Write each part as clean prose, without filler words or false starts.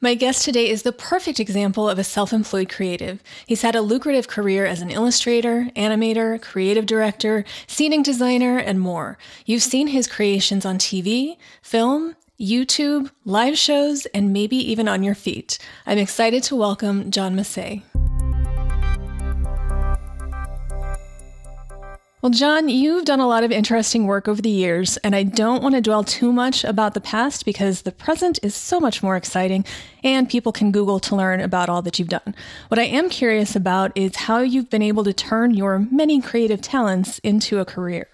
My guest today is the perfect example of a self-employed creative. He's had a lucrative career as an illustrator, animator, creative director, seating designer, and more. You've seen his creations on TV, film, YouTube, live shows, and maybe even on your feet. I'm excited to welcome John Massey. Well, John, you've done a lot of interesting work over the years, and I don't want to dwell too much about the past because the present is so much more exciting, and people can Google to learn about all that you've done. What I am curious about is how you've been able to turn your many creative talents into a career.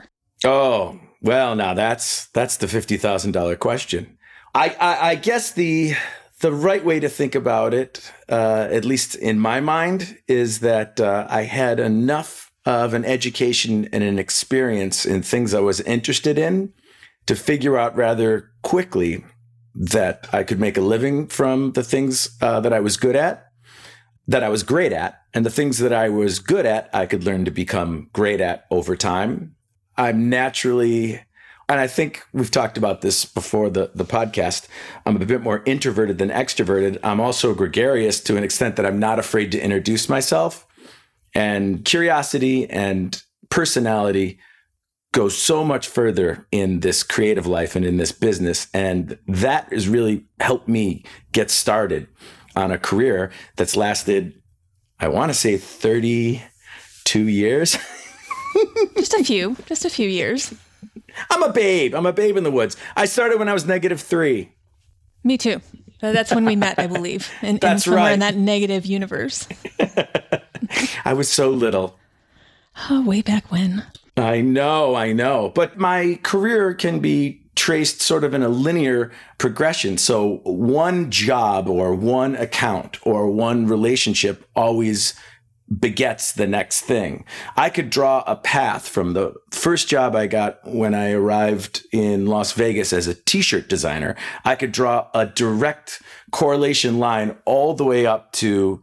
Oh, well, now that's the $50,000 question. I guess the right way to think about it, at least in my mind, is that I had enough of an education and an experience in things I was interested in to figure out rather quickly that I could make a living from the things that I was good at, that I was great at, and the things that I was good at, I could learn to become great at over time. I'm naturally, and I think we've talked about this before the podcast, I'm a bit more introverted than extroverted. I'm also gregarious to an extent that I'm not afraid to introduce myself. And curiosity and personality go so much further in this creative life and in this business. And that has really helped me get started on a career that's lasted, I want to say 32 years. just a few years. I'm a babe in the woods. I started when I was -3. Me too. That's when we met, I believe. That's somewhere right. In that negative universe. I was so little. Oh, way back when. I know. But my career can be traced sort of in a linear progression. So one job or one account or one relationship always begets the next thing. I could draw a path from the first job I got when I arrived in Las Vegas as a t-shirt designer. I could draw a direct correlation line all the way up to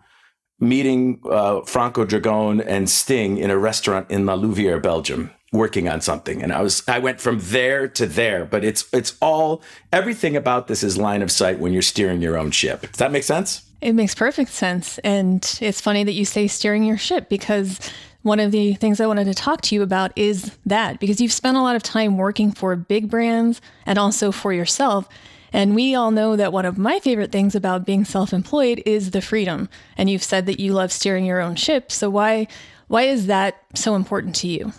meeting Franco Dragone and Sting in a restaurant in La Louvière, Belgium, working on something. And I went from there to there, but it's all, everything about this is line of sight when you're steering your own ship. Does that make sense? It makes perfect sense. And it's funny that you say steering your ship, because one of the things I wanted to talk to you about is that, because you've spent a lot of time working for big brands and also for yourself. And we all know that one of my favorite things about being self-employed is the freedom. And you've said that you love steering your own ship. So why is that so important to you?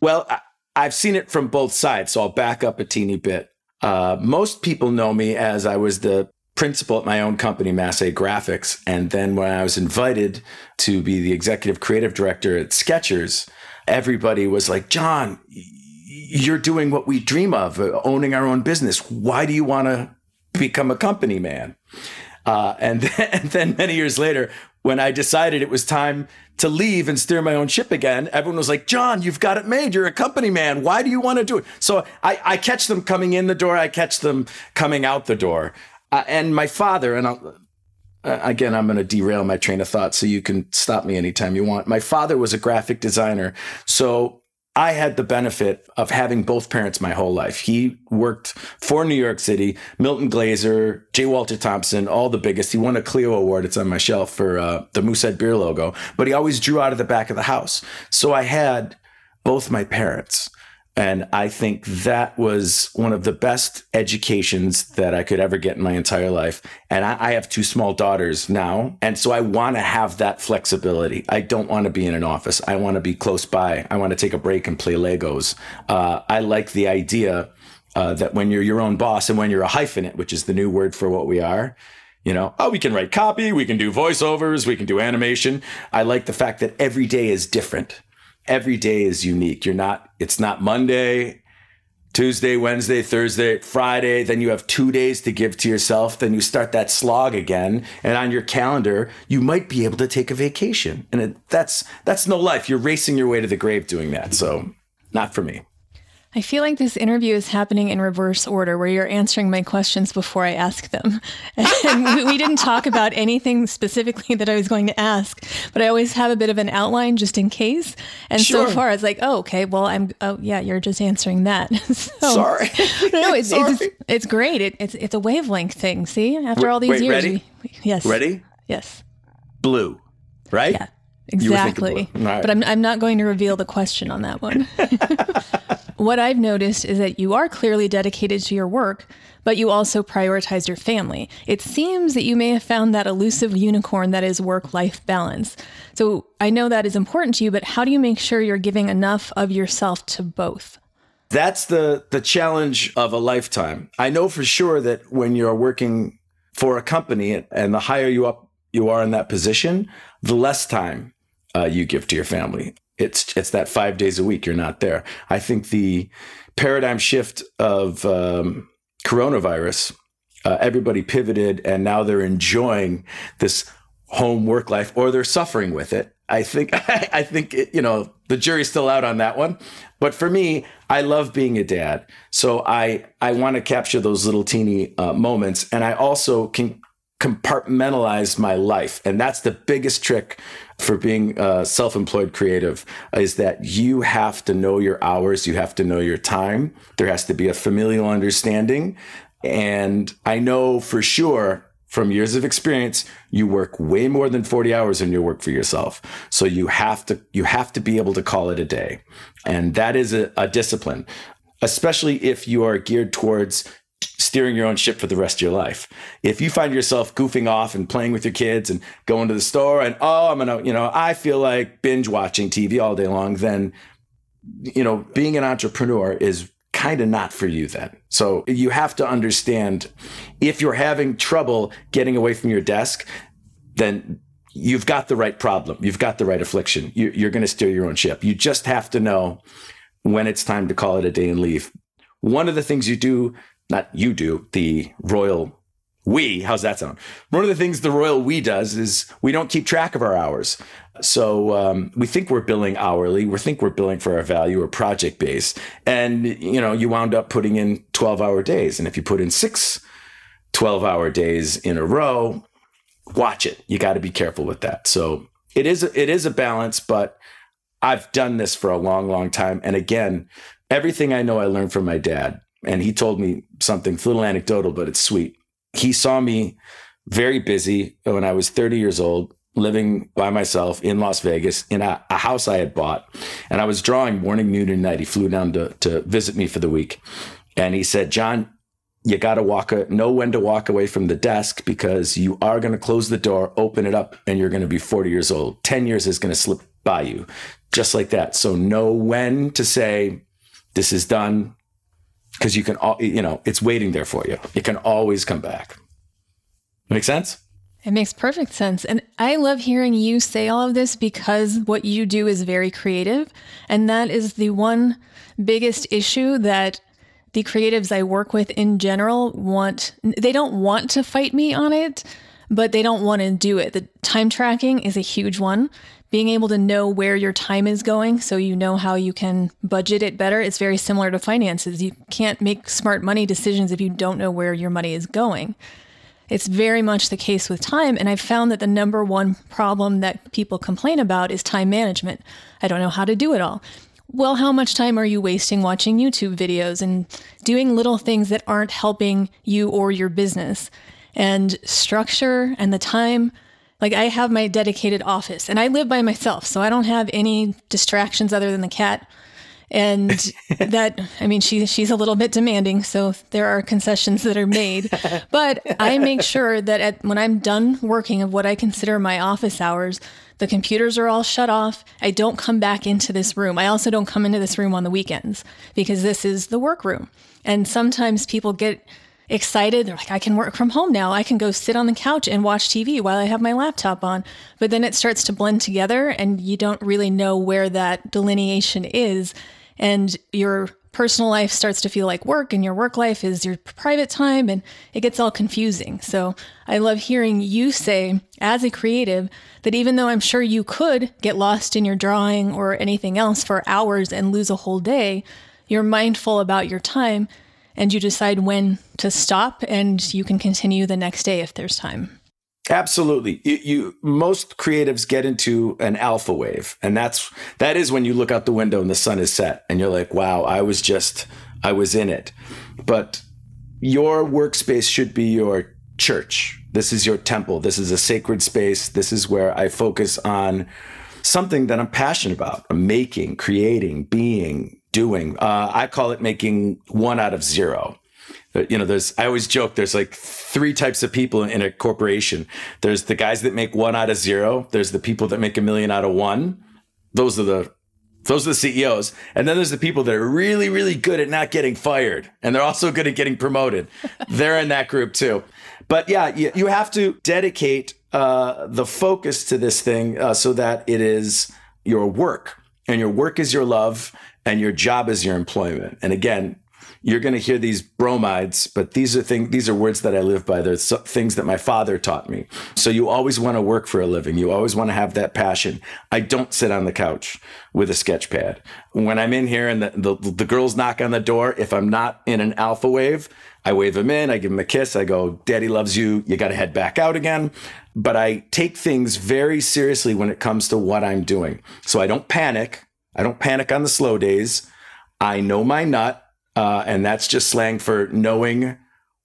Well, I've seen it from both sides, so I'll back up a teeny bit. Most people know me as I was the principal at my own company, MassAid Graphics. And then when I was invited to be the executive creative director at Skechers, everybody was like, John, you're doing what we dream of, owning our own business. Why do you want to become a company man? And then many years later, when I decided it was time to leave and steer my own ship again, everyone was like, John, you've got it made. You're a company man. Why do you want to do it? So I catch them coming in the door. I catch them coming out the door. And my father, and again, I'm going to derail my train of thought, so you can stop me anytime you want. My father was a graphic designer. So I had the benefit of having both parents my whole life. He worked for New York City, Milton Glaser, J. Walter Thompson, all the biggest. He won a Clio Award. It's on my shelf for the Moosehead Beer logo. But he always drew out of the back of the house. So I had both my parents. And I think that was one of the best educations that I could ever get in my entire life. And I have two small daughters now. And so I want to have that flexibility. I don't want to be in an office. I want to be close by. I want to take a break and play Legos. I like the idea that when you're your own boss and when you're a hyphenate, which is the new word for what we are, we can write copy, we can do voiceovers, we can do animation. I like the fact that every day is different. Every day is unique. It's not Monday, Tuesday, Wednesday, Thursday, Friday. Then you have 2 days to give to yourself. Then you start that slog again. And on your calendar, you might be able to take a vacation. And that's no life. You're racing your way to the grave doing that. So not for me. I feel like this interview is happening in reverse order, where you're answering my questions before I ask them. And we didn't talk about anything specifically that I was going to ask, but I always have a bit of an outline just in case. And sure. So far, it's like, oh, okay, well, you're just answering that. So, sorry. No, it's great. It's a wavelength thing. See, after all these years. Ready? Yes. Ready? Yes. Blue, right? Yeah, exactly. Right. But I'm not going to reveal the question on that one. What I've noticed is that you are clearly dedicated to your work, but you also prioritize your family. It seems that you may have found that elusive unicorn that is work-life balance. So I know that is important to you, but how do you make sure you're giving enough of yourself to both? That's the challenge of a lifetime. I know for sure that when you're working for a company, and the higher you up you are in that position, the less time you give to your family. It's that 5 days a week you're not there. I think the paradigm shift of coronavirus, everybody pivoted, and now they're enjoying this home work life, or they're suffering with it. I think the jury's still out on that one. But for me, I love being a dad, so I want to capture those little teeny moments, and I also can compartmentalize my life. And that's the biggest trick for being a self-employed creative, is that you have to know your hours. You have to know your time. There has to be a familial understanding. And I know for sure from years of experience, you work way more than 40 hours in your work for yourself. So you have to be able to call it a day. And that is a discipline, especially if you are geared towards steering your own ship for the rest of your life. If you find yourself goofing off and playing with your kids and going to the store and, I'm going to, I feel like binge watching TV all day long, then, being an entrepreneur is kind of not for you then. So you have to understand, if you're having trouble getting away from your desk, then you've got the right problem. You've got the right affliction. You're going to steer your own ship. You just have to know when it's time to call it a day and leave. One of the things One of the things the royal we does is we don't keep track of our hours. So we think we're billing hourly. We think we're billing for our value or project base. And, you wound up putting in 12-hour days. And if you put in 6 12-hour days in a row, watch it. You got to be careful with that. So it is a balance, but I've done this for a long, long time. And again, everything I know I learned from my dad. And he told me something, it's a little anecdotal, but it's sweet. He saw me very busy when I was 30 years old, living by myself in Las Vegas in a house I had bought. And I was drawing morning, noon, and night. He flew down to visit me for the week. And he said, John, you got to know when to walk away from the desk, because you are going to close the door, open it up, and you're going to be 40 years old. 10 years is going to slip by you just like that. So know when to say, this is done. Because you can, it's waiting there for you. It can always come back. Make sense? It makes perfect sense. And I love hearing you say all of this, because what you do is very creative. And that is the one biggest issue that the creatives I work with in general they don't want to fight me on it, but they don't want to do it. The time tracking is a huge one. Being able to know where your time is going, so you know how you can budget it better. It's very similar to finances. You can't make smart money decisions if you don't know where your money is going. It's very much the case with time. And I've found that the number one problem that people complain about is time management. I don't know how to do it all. Well, how much time are you wasting watching YouTube videos and doing little things that aren't helping you or your business? And structure and the time. Like, I have my dedicated office and I live by myself, so I don't have any distractions other than the cat. And she's a little bit demanding, so there are concessions that are made. But I make sure that when I'm done working of what I consider my office hours, the computers are all shut off. I don't come back into this room. I also don't come into this room on the weekends, because this is the workroom. And sometimes people get excited. They're like, I can work from home now. I can go sit on the couch and watch TV while I have my laptop on. But then it starts to blend together and you don't really know where that delineation is. And your personal life starts to feel like work, and your work life is your private time, and it gets all confusing. So I love hearing you say, as a creative, that even though I'm sure you could get lost in your drawing or anything else for hours and lose a whole day, you're mindful about your time and you decide when to stop, and you can continue the next day if there's time. Absolutely. Most creatives get into an alpha wave, and that is when you look out the window and the sun is set and you're like, wow, I was in it. But your workspace should be your church. This is your temple. This is a sacred space. This is where I focus on something that I'm passionate about, making, creating, being, doing. I call it making 1 out of 0. You know, I always joke, there's like 3 types of people in a corporation. There's the guys that make 1 out of 0. There's the people that make 1 million out of 1. Those are the CEOs. And then there's the people that are really, really good at not getting fired. And they're also good at getting promoted. They're in that group too. But yeah, you have to dedicate the focus to this thing so that it is your work. And your work is your love and your job is your employment. And again, you're going to hear these bromides, but these are words that I live by. They're things that my father taught me. So you always want to work for a living. You always want to have that passion. I don't sit on the couch with a sketch pad. When I'm in here and the girls knock on the door, if I'm not in an alpha wave, I wave them in, I give them a kiss, I go, "Daddy loves you, you got to head back out again." But I take things very seriously when it comes to what I'm doing. So I don't panic. I don't panic on the slow days. I know my nut. And that's just slang for knowing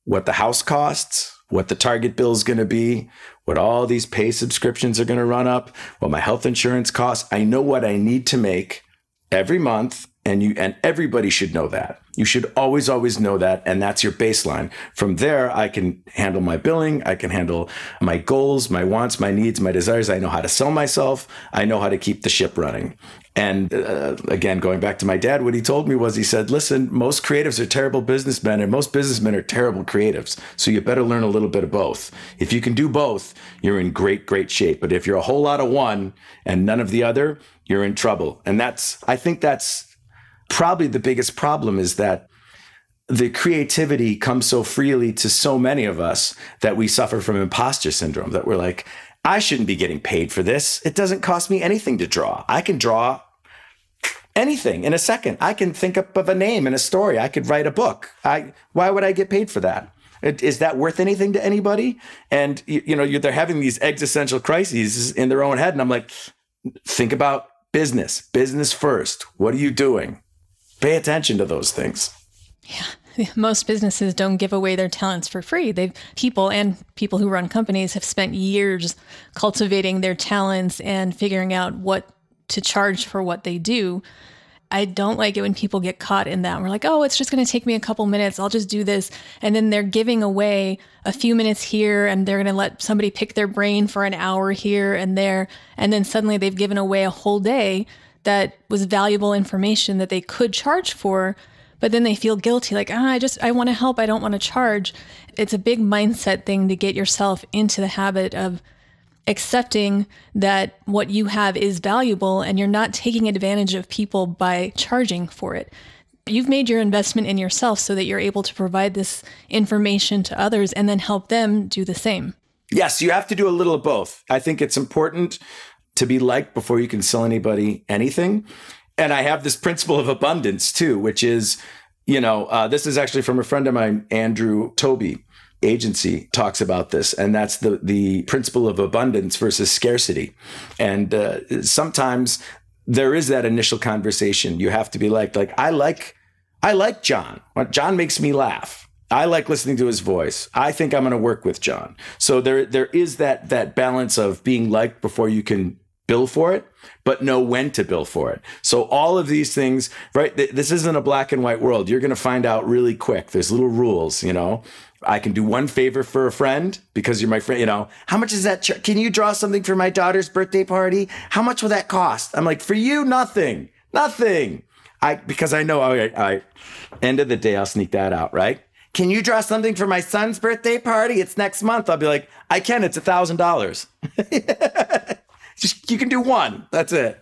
what the house costs, what the target bill is going to be, what all these pay subscriptions are going to run up, what my health insurance costs. I know what I need to make every month, and everybody should know that. You should always, always know that, and that's your baseline. From there, I can handle my billing, I can handle my goals, my wants, my needs, my desires. I know how to sell myself. I know how to keep the ship running. And again, going back to my dad, what he told me was, he said, listen, most creatives are terrible businessmen and most businessmen are terrible creatives. So you better learn a little bit of both. If you can do both, you're in great, great shape. But if you're a whole lot of one and none of the other, you're in trouble. And I think that's probably the biggest problem, is that the creativity comes so freely to so many of us that we suffer from imposter syndrome, that we're like, I shouldn't be getting paid for this. It doesn't cost me anything to draw. I can draw anything in a second. I can think up of a name and a story. I could write a book. Why would I get paid for that? Is that worth anything to anybody? And they're having these existential crises in their own head. And I'm like, think about business first. What are you doing? Pay attention to those things. Yeah. Most businesses don't give away their talents for free. People who run companies have spent years cultivating their talents and figuring out what to charge for what they do. I don't like it when people get caught in that. We're like, oh, it's just going to take me a couple minutes. I'll just do this. And then they're giving away a few minutes here, and they're going to let somebody pick their brain for an hour here and there. And then suddenly they've given away a whole day that was valuable information that they could charge for. But then they feel guilty, like, I want to help. I don't want to charge. It's a big mindset thing to get yourself into the habit of accepting that what you have is valuable and you're not taking advantage of people by charging for it. You've made your investment in yourself so that you're able to provide this information to others and then help them do the same. Yes, you have to do a little of both. I think it's important to be liked before you can sell anybody anything. And I have this principle of abundance too, which is, this is actually from a friend of mine, Andrew Toby, agency, talks about this. And that's the principle of abundance versus scarcity. And sometimes there is that initial conversation. You have to be like, I like John. John makes me laugh. I like listening to his voice. I think I'm going to work with John. So there is that balance of being liked before you can bill for it, but know when to bill for it. So all of these things, right? This isn't a black and white world. You're going to find out really quick. There's little rules, I can do one favor for a friend because you're my friend, how much is that? Can you draw something for my daughter's birthday party? How much will that cost? I'm like, for you, nothing. Because I know, all right. End of the day, I'll sneak that out, right? Can you draw something for my son's birthday party? It's next month. I'll be like, I can, it's $1,000. You can do one. That's it.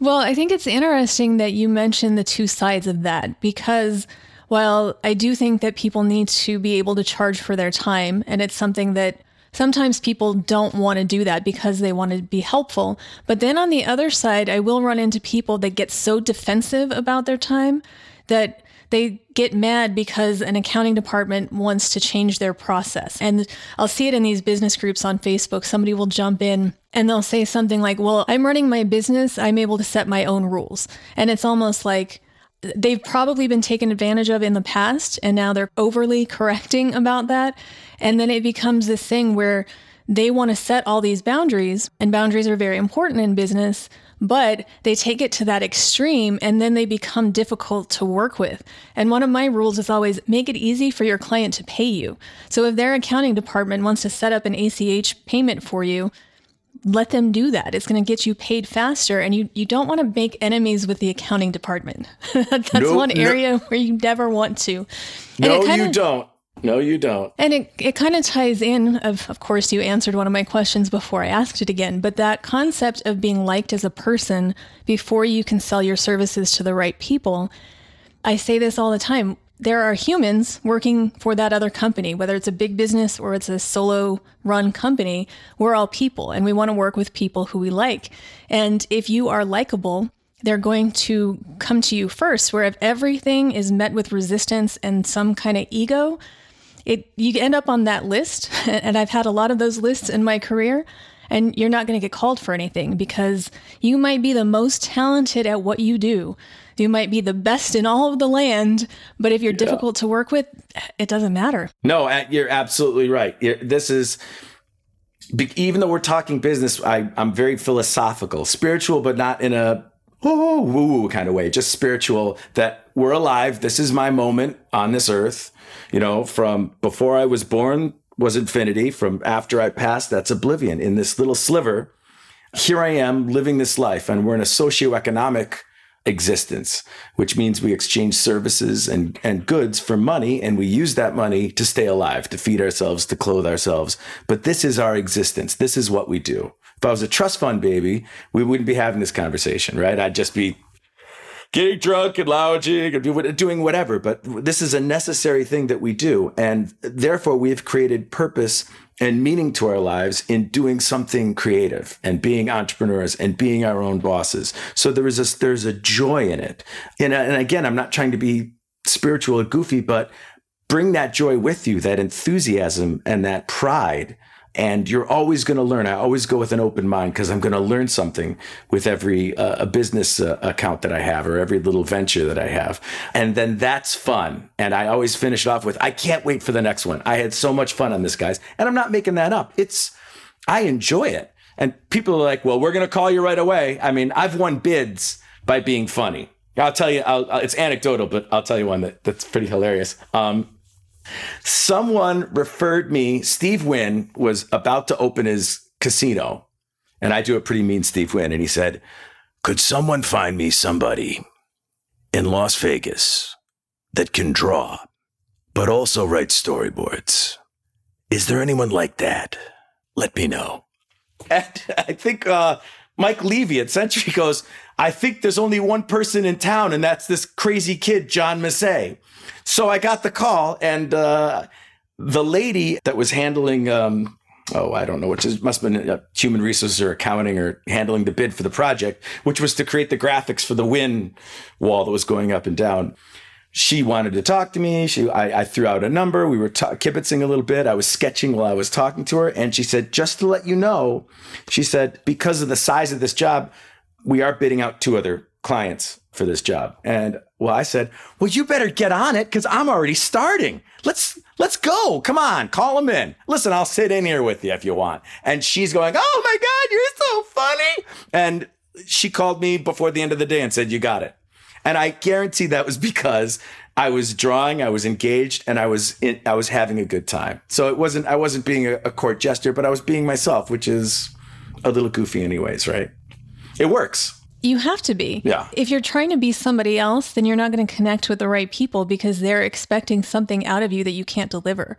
Well, I think it's interesting that you mentioned the two sides of that, because while I do think that people need to be able to charge for their time, and it's something that Sometimes people don't want to do that because they want to be helpful. But then on the other side, I will run into people that get so defensive about their time that they get mad because an accounting department wants to change their process. And I'll see it in these business groups on Facebook. Somebody will jump in and they'll say something like, well, I'm running my business. I'm able to set my own rules. And it's almost like they've probably been taken advantage of in the past, and now they're overly correcting about that. And then it becomes this thing where they want to set all these boundaries, and boundaries are very important in business, but they take it to that extreme and then they become difficult to work with. And one of my rules is always make it easy for your client to pay you. So if their accounting department wants to set up an ACH payment for you, let them do that. It's going to get you paid faster. And you don't want to make enemies with the accounting department. That's one area where you never want to. And No, you don't. And it kind of ties in, of course, you answered one of my questions before I asked it again, but that concept of being liked as a person before you can sell your services to the right people. I say this all the time. There are humans working for that other company, whether it's a big business or it's a solo run company. We're all people and we want to work with people who we like. And if you are likable, they're going to come to you first, where if everything is met with resistance and some kind of ego, you end up on that list. And I've had a lot of those lists in my career, and you're not going to get called for anything because you might be the most talented at what you do. You might be the best in all of the land, but if you're difficult to work with, it doesn't matter. No, you're absolutely right. This is, even though we're talking business, I'm very philosophical, spiritual, but not in a woo-woo kind of way, just spiritual, that we're alive. This is my moment on this earth. You know, from before I was born was infinity. From after I passed, that's oblivion. In this little sliver, here I am living this life, and we're in a socioeconomic existence, which means we exchange services and goods for money, and we use that money to stay alive, to feed ourselves, to clothe ourselves. But this is our existence. This is what we do. If I was a trust fund baby, we wouldn't be having this conversation, right? I'd just be getting drunk and lounging and doing whatever. But this is a necessary thing that we do. And therefore, we've created purpose and meaning to our lives in doing something creative and being entrepreneurs and being our own bosses. So there's a joy in it. And again, I'm not trying to be spiritual or goofy, but bring that joy with you, that enthusiasm and that pride. And you're always going to learn. I always go with an open mind because I'm going to learn something with every a business account that I have or every little venture that I have. And then that's fun. And I always finish it off with, I can't wait for the next one. I had so much fun on this, guys. And I'm not making that up. I enjoy it. And people are like, well, we're going to call you right away. I mean, I've won bids by being funny. I'll tell you, it's anecdotal, but I'll tell you one that's pretty hilarious. Someone referred me, Steve Wynn was about to open his casino, and I do a pretty mean Steve Wynn, and he said, could someone find me somebody in Las Vegas that can draw, but also write storyboards? Is there anyone like that? Let me know. And I think Mike Levy at Century goes, I think there's only one person in town, and that's this crazy kid, John Massey. So I got the call, and the lady that was handling, I don't know, which must have been human resources or accounting or handling the bid for the project, which was to create the graphics for the Wynn wall that was going up and down. She wanted to talk to me. I threw out a number. We were kibitzing a little bit. I was sketching while I was talking to her, and she said, just to let you know, she said, because of the size of this job, we are bidding out two other clients for this job. And well, I said, well, you better get on it because I'm already starting. Let's go. Come on, call them in. Listen, I'll sit in here with you if you want. And she's going, oh my God, you're so funny. And she called me before the end of the day and said, you got it. And I guarantee that was because I was drawing, I was engaged, and I was having a good time. So I wasn't being a court jester, but I was being myself, which is a little goofy anyways, right? It works. You have to be. Yeah. If you're trying to be somebody else, then you're not going to connect with the right people because they're expecting something out of you that you can't deliver.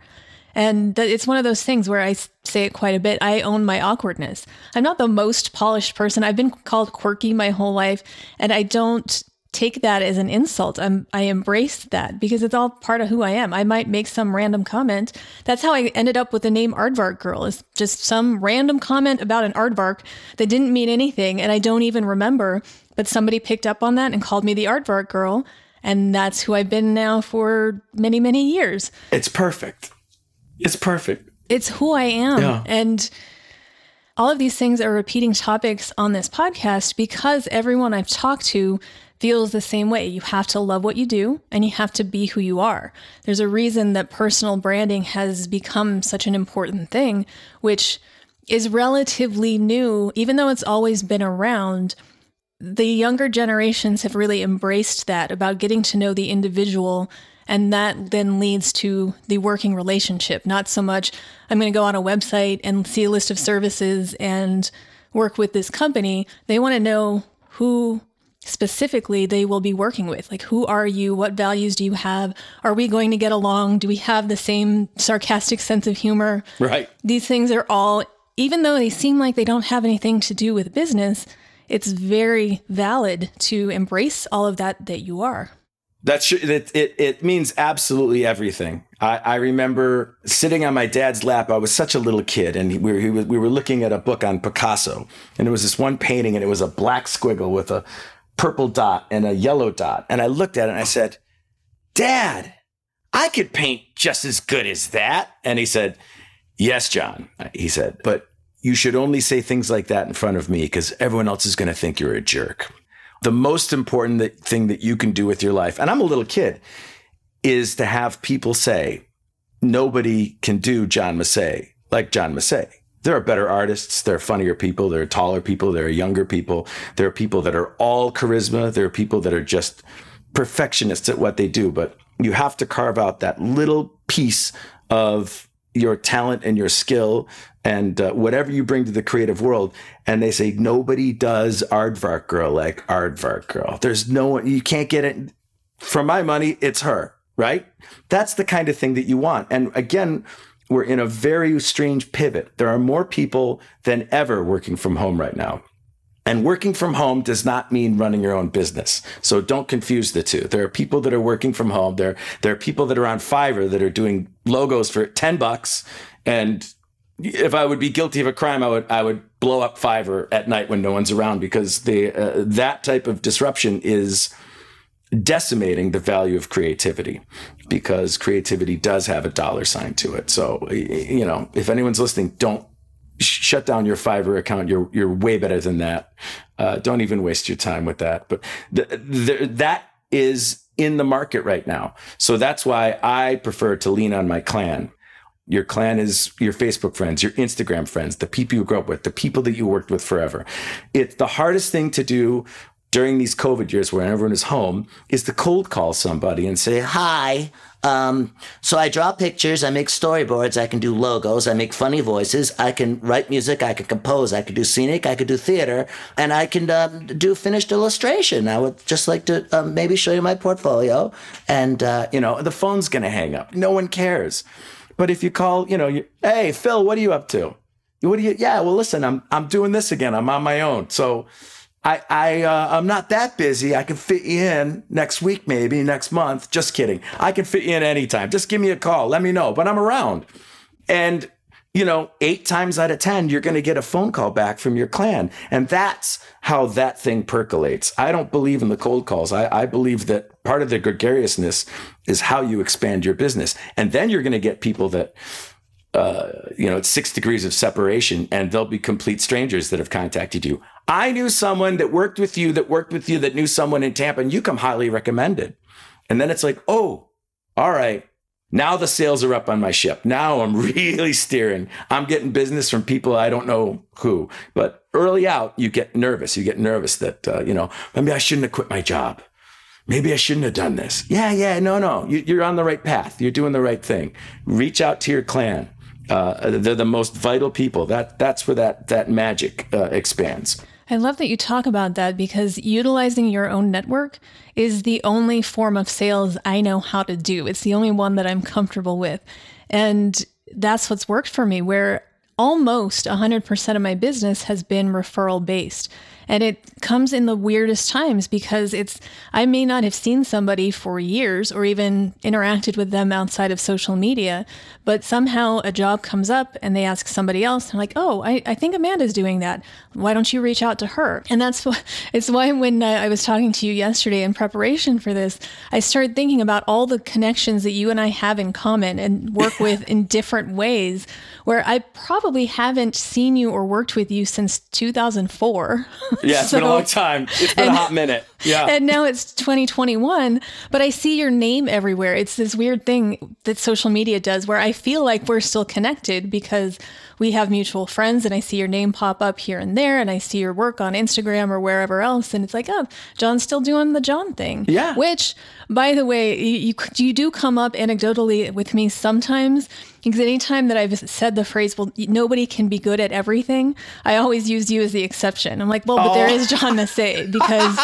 And it's one of those things where I say it quite a bit. I own my awkwardness. I'm not the most polished person. I've been called quirky my whole life, and I don't take that as an insult. I embraced that because it's all part of who I am. I might make some random comment. That's how I ended up with the name Aardvark Girl, is just some random comment about an aardvark that didn't mean anything. And I don't even remember, but somebody picked up on that and called me the Aardvark Girl. And that's who I've been now for many, many years. It's perfect. It's perfect. It's who I am. Yeah. And all of these things are repeating topics on this podcast because everyone I've talked to feels the same way. You have to love what you do and you have to be who you are. There's a reason that personal branding has become such an important thing, which is relatively new, even though it's always been around. The younger generations have really embraced that about getting to know the individual, and that then leads to the working relationship. Not so much, I'm going to go on a website and see a list of services and work with this company. They want to know who specifically they will be working with. Like, who are you? What values do you have? Are we going to get along? Do we have the same sarcastic sense of humor? Right. These things are all, even though they seem like they don't have anything to do with business, it's very valid to embrace all of that you are. That's it means absolutely everything. I remember sitting on my dad's lap. I was such a little kid, and we were looking at a book on Picasso, and there was this one painting, and it was a black squiggle with a purple dot and a yellow dot. And I looked at it and I said, "Dad, I could paint just as good as that." And he said, "Yes, John," he said, "but you should only say things like that in front of me because everyone else is going to think you're a jerk." The most important thing that you can do with your life, and I'm a little kid, is to have people say, nobody can do John Massey like John Massey. There are better artists. There are funnier people. There are taller people. There are younger people. There are people that are all charisma. There are people that are just perfectionists at what they do. But you have to carve out that little piece of your talent and your skill and whatever you bring to the creative world. And they say, nobody does Aardvark Girl like Aardvark Girl. There's no one, you can't get it. For my money, it's her, right? That's the kind of thing that you want. And again, we're in a very strange pivot. There are more people than ever working from home right now. And working from home does not mean running your own business. So don't confuse the two. There are people that are working from home. There are people that are on Fiverr that are doing logos for $10. And if I would be guilty of a crime, I would blow up Fiverr at night when no one's around, because that type of disruption is decimating the value of creativity, because creativity does have a $sign to it. So, you know, if anyone's listening, don't shut down your Fiverr account. You're way better than that. Don't even waste your time with that. But that is in the market right now. So that's why I prefer to lean on my clan. Your clan is your Facebook friends, your Instagram friends, the people you grew up with, the people that you worked with forever. It's the hardest thing to do during these COVID years where everyone is home is to cold call somebody and say, "Hi, so I draw pictures, I make storyboards, I can do logos, I make funny voices, I can write music, I can compose, I can do scenic, I can do theater, and I can do finished illustration. I would just like to maybe show you my portfolio." And, you know, the phone's going to hang up. No one cares. But if you call, you know, "Hey, Phil, what are you up to? What do you?" "Yeah, well, listen, I'm doing this again. I'm on my own. So I'm not that busy. I can fit you in next week, maybe next month." Just kidding. I can fit you in anytime. Just give me a call. Let me know. But I'm around. And, you know, 8 times out of 10, you're going to get a phone call back from your clan. And that's how that thing percolates. I don't believe in the cold calls. I believe that part of the gregariousness is how you expand your business. And then you're going to get people that, you know, it's 6 degrees of separation, and they'll be complete strangers that have contacted you. I knew someone that worked with you, that knew someone in Tampa, and you come highly recommended. And then it's like, oh, all right. Now the sales are up on my ship. Now I'm really steering. I'm getting business from people I don't know who. But early out, you get nervous. You get nervous that, you know, maybe I shouldn't have quit my job. Maybe I shouldn't have done this. Yeah, no. You're on the right path. You're doing the right thing. Reach out to your clan. They're the most vital people. That's where that magic expands. I love that you talk about that, because utilizing your own network is the only form of sales I know how to do. It's the only one that I'm comfortable with. And that's what's worked for me, where almost 100% of my business has been referral based. And it comes in the weirdest times because it's, I may not have seen somebody for years or even interacted with them outside of social media, but somehow a job comes up and they ask somebody else. I'm like, oh, I think Amanda's doing that. Why don't you reach out to her? And that's what, it's why when I was talking to you yesterday in preparation for this, I started thinking about all the connections that you and I have in common and work with in different ways where I probably haven't seen you or worked with you since 2004. Yeah, it's been a long time. It's been a hot minute. Yeah. And now it's 2021, but I see your name everywhere. It's this weird thing that social media does where I feel like we're still connected because we have mutual friends and I see your name pop up here and there and I see your work on Instagram or wherever else. And it's like, oh, John's still doing the John thing. Yeah. Which, by the way, you do come up anecdotally with me sometimes. Because anytime that I've said the phrase, well, nobody can be good at everything, I always use you as the exception. I'm like, well, but there is John Massey, because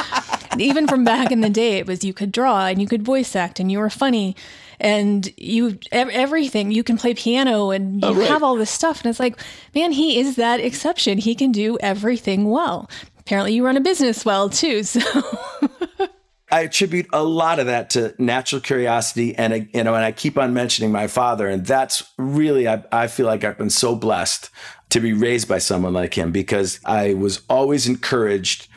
even from back in the day, it was you could draw and you could voice act and you were funny and you everything. You can play piano and you have all this stuff. And it's like, man, he is that exception. He can do everything well. Apparently you run a business well, too. So I attribute a lot of that to natural curiosity, and you know, and I keep on mentioning my father, and that's really, I feel like I've been so blessed to be raised by someone like him, because I was always encouraged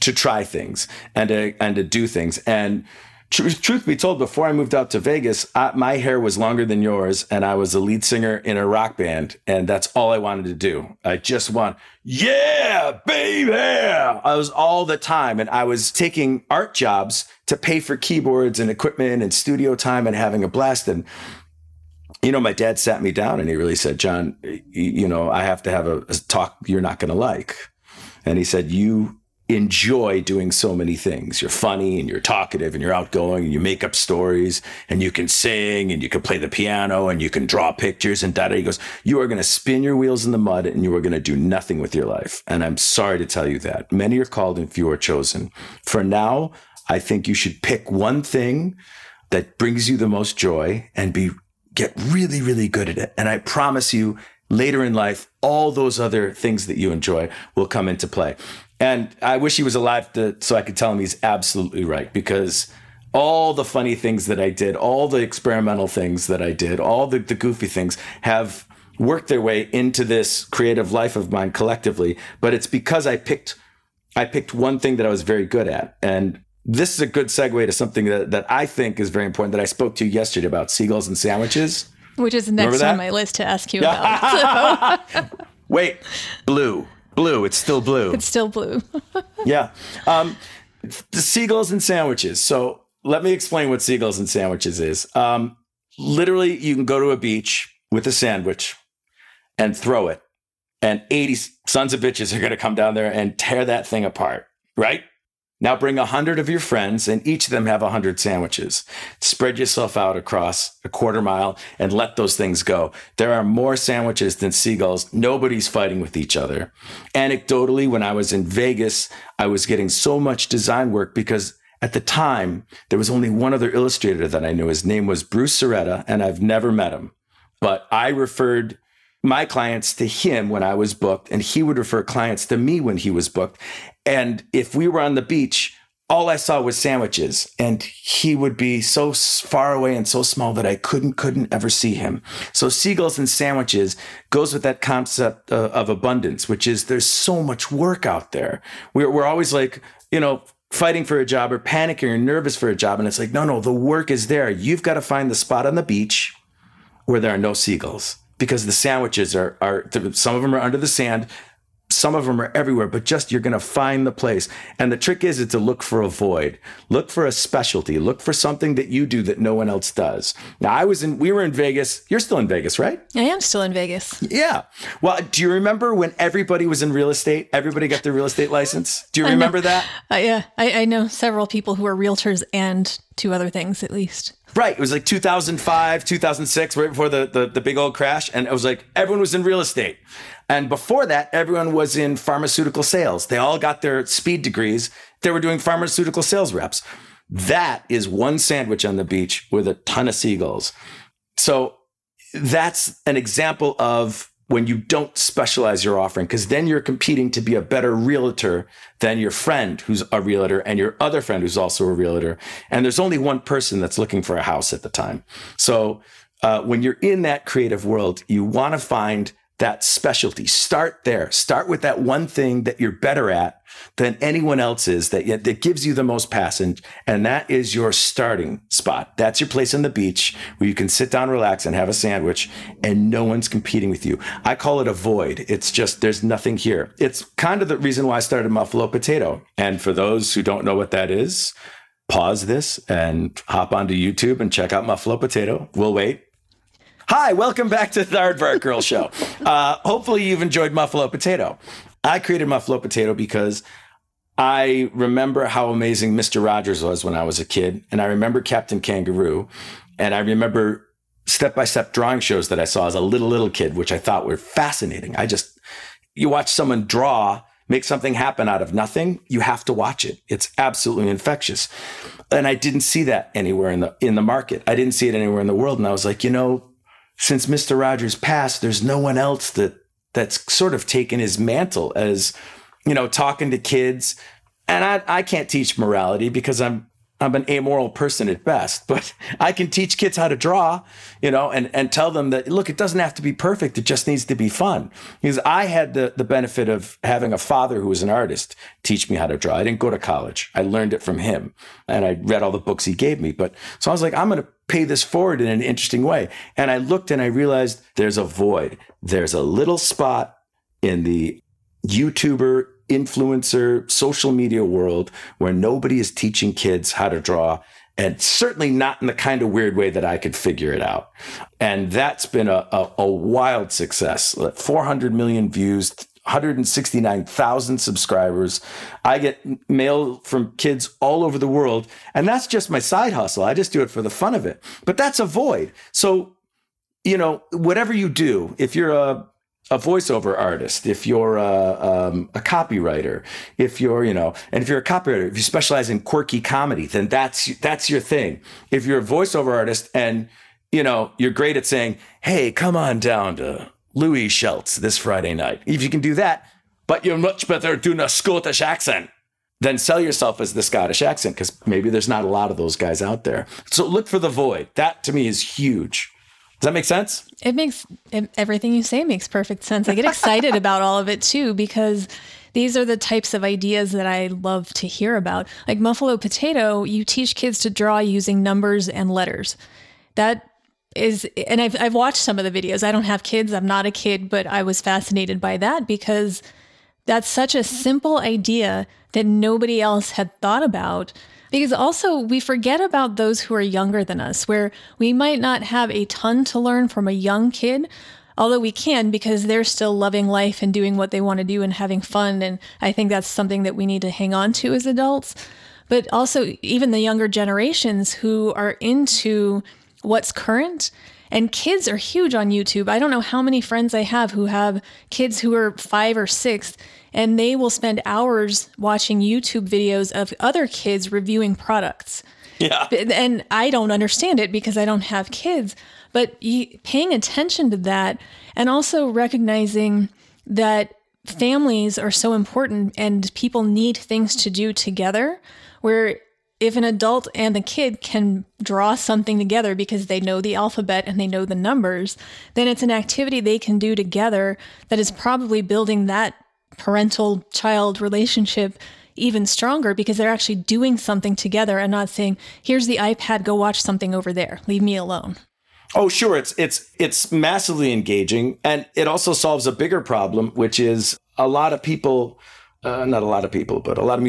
to try things and to do things. And truth be told, before I moved out to Vegas, my hair was longer than yours, and I was a lead singer in a rock band, and that's all I wanted to do. I just yeah, baby! I was all the time, and I was taking art jobs to pay for keyboards and equipment and studio time and having a blast. And, you know, my dad sat me down, and he really said, John, you know, I have to have a talk you're not going to like. And he said, you enjoy doing so many things. You're funny and you're talkative and you're outgoing and you make up stories and you can sing and you can play the piano and you can draw pictures and da-da. He goes, you are going to spin your wheels in the mud and you are going to do nothing with your life. And I'm sorry to tell you that. Many are called and few are chosen. For now, I think you should pick one thing that brings you the most joy and get really, really good at it. And I promise you, later in life, all those other things that you enjoy will come into play. And I wish he was alive so I could tell him he's absolutely right, because all the funny things that I did, all the experimental things that I did, all the goofy things have worked their way into this creative life of mine collectively. But it's because I picked one thing that I was very good at. And this is a good segue to something that I think is very important that I spoke to you yesterday about seagulls and sandwiches. Which is next on my list to ask you about. So. Wait, blue. It's still blue. Yeah. The seagulls and sandwiches. So let me explain what seagulls and sandwiches is. Literally, you can go to a beach with a sandwich and throw it, and 80 sons of bitches are going to come down there and tear that thing apart, right? Now bring 100 of your friends, and each of them have 100 sandwiches. Spread yourself out across a 1/4 mile and let those things go. There are more sandwiches than seagulls. Nobody's fighting with each other. Anecdotally, when I was in Vegas, I was getting so much design work because at the time, there was only one other illustrator that I knew. His name was Bruce Serretta, and I've never met him. But I referred my clients to him when I was booked, and he would refer clients to me when he was booked. And if we were on the beach, all I saw was sandwiches, and he would be so far away and so small that I couldn't ever see him. So seagulls and sandwiches goes with that concept of abundance, which is there's so much work out there. We're always like, you know, fighting for a job or panicking or nervous for a job. And it's like, no, the work is there. You've got to find the spot on the beach where there are no seagulls. Because the sandwiches are some of them are under the sand, some of them are everywhere, but just you're going to find the place. And the trick is to look for a void, look for a specialty, look for something that you do that no one else does. Now, we were in Vegas. You're still in Vegas, right? I am still in Vegas. Yeah. Well, do you remember when everybody was in real estate? Everybody got their real estate license. Do you remember that? Yeah. I know several people who are realtors and two other things at least. Right. It was like 2005, 2006, right before the big old crash. And it was like everyone was in real estate. And before that, everyone was in pharmaceutical sales. They all got their speed degrees. They were doing pharmaceutical sales reps. That is one sandwich on the beach with a ton of seagulls. So that's an example of when you don't specialize your offering, because then you're competing to be a better realtor than your friend who's a realtor and your other friend who's also a realtor. And there's only one person that's looking for a house at the time. So when you're in that creative world, you want to find that specialty. Start there. Start with that one thing that you're better at than anyone else is, that gives you the most passion. And that is your starting spot. That's your place on the beach where you can sit down, relax, and have a sandwich, and no one's competing with you. I call it a void. It's just, there's nothing here. It's kind of the reason why I started Muffalo Potato. And for those who don't know what that is, pause this and hop onto YouTube and check out Muffalo Potato. We'll wait. Hi, welcome back to the Aardvark Girl Show. Hopefully you've enjoyed Muffalo Potato. I created Muffalo Potato because I remember how amazing Mr. Rogers was when I was a kid. And I remember Captain Kangaroo. And I remember step-by-step drawing shows that I saw as a little kid, which I thought were fascinating. You watch someone draw, make something happen out of nothing, you have to watch it. It's absolutely infectious. And I didn't see that anywhere in the market. I didn't see it anywhere in the world. And I was like, since Mr. Rogers passed, there's no one else that's sort of taken his mantle as, talking to kids. And I can't teach morality because I'm an amoral person at best, but I can teach kids how to draw, and tell them that, look, it doesn't have to be perfect. It just needs to be fun. Because I had the benefit of having a father who was an artist teach me how to draw. I didn't go to college. I learned it from him, and I read all the books he gave me. But so I was like, I'm going to pay this forward in an interesting way. And I looked and I realized there's a void. There's a little spot in the YouTuber influencer social media world where nobody is teaching kids how to draw, and certainly not in the kind of weird way that I could figure it out. And that's been a wild success. 400 million views, 169,000 subscribers. I get mail from kids all over the world, and that's just my side hustle. I just do it for the fun of it. But that's a void. So, whatever you do, if you're a voiceover artist, if you're a copywriter, if you specialize in quirky comedy, then that's your thing. If you're a voiceover artist and, you're great at saying, hey, come on down to Louis Schultz this Friday night. If you can do that, but you're much better doing a Scottish accent, then sell yourself as the Scottish accent, because maybe there's not a lot of those guys out there. So look for the void. That to me is huge. Does that make sense? It makes everything you say makes perfect sense. I get excited about all of it too, because these are the types of ideas that I love to hear about. Like Muffalo Potato, you teach kids to draw using numbers and letters. That is, and I've watched some of the videos. I don't have kids. I'm not a kid, but I was fascinated by that because that's such a simple idea that nobody else had thought about. Because also we forget about those who are younger than us, where we might not have a ton to learn from a young kid, although we can because they're still loving life and doing what they want to do and having fun. And I think that's something that we need to hang on to as adults, but also even the younger generations who are into what's current. And kids are huge on YouTube. I don't know how many friends I have who have kids who are 5 or 6, and they will spend hours watching YouTube videos of other kids reviewing products. Yeah. And I don't understand it because I don't have kids, but paying attention to that and also recognizing that families are so important and people need things to do together, where if an adult and a kid can draw something together because they know the alphabet and they know the numbers, then it's an activity they can do together that is probably building that parental-child relationship even stronger, because they're actually doing something together and not saying, here's the iPad, go watch something over there, leave me alone. Oh, sure. It's massively engaging. And it also solves a bigger problem, which is a lot of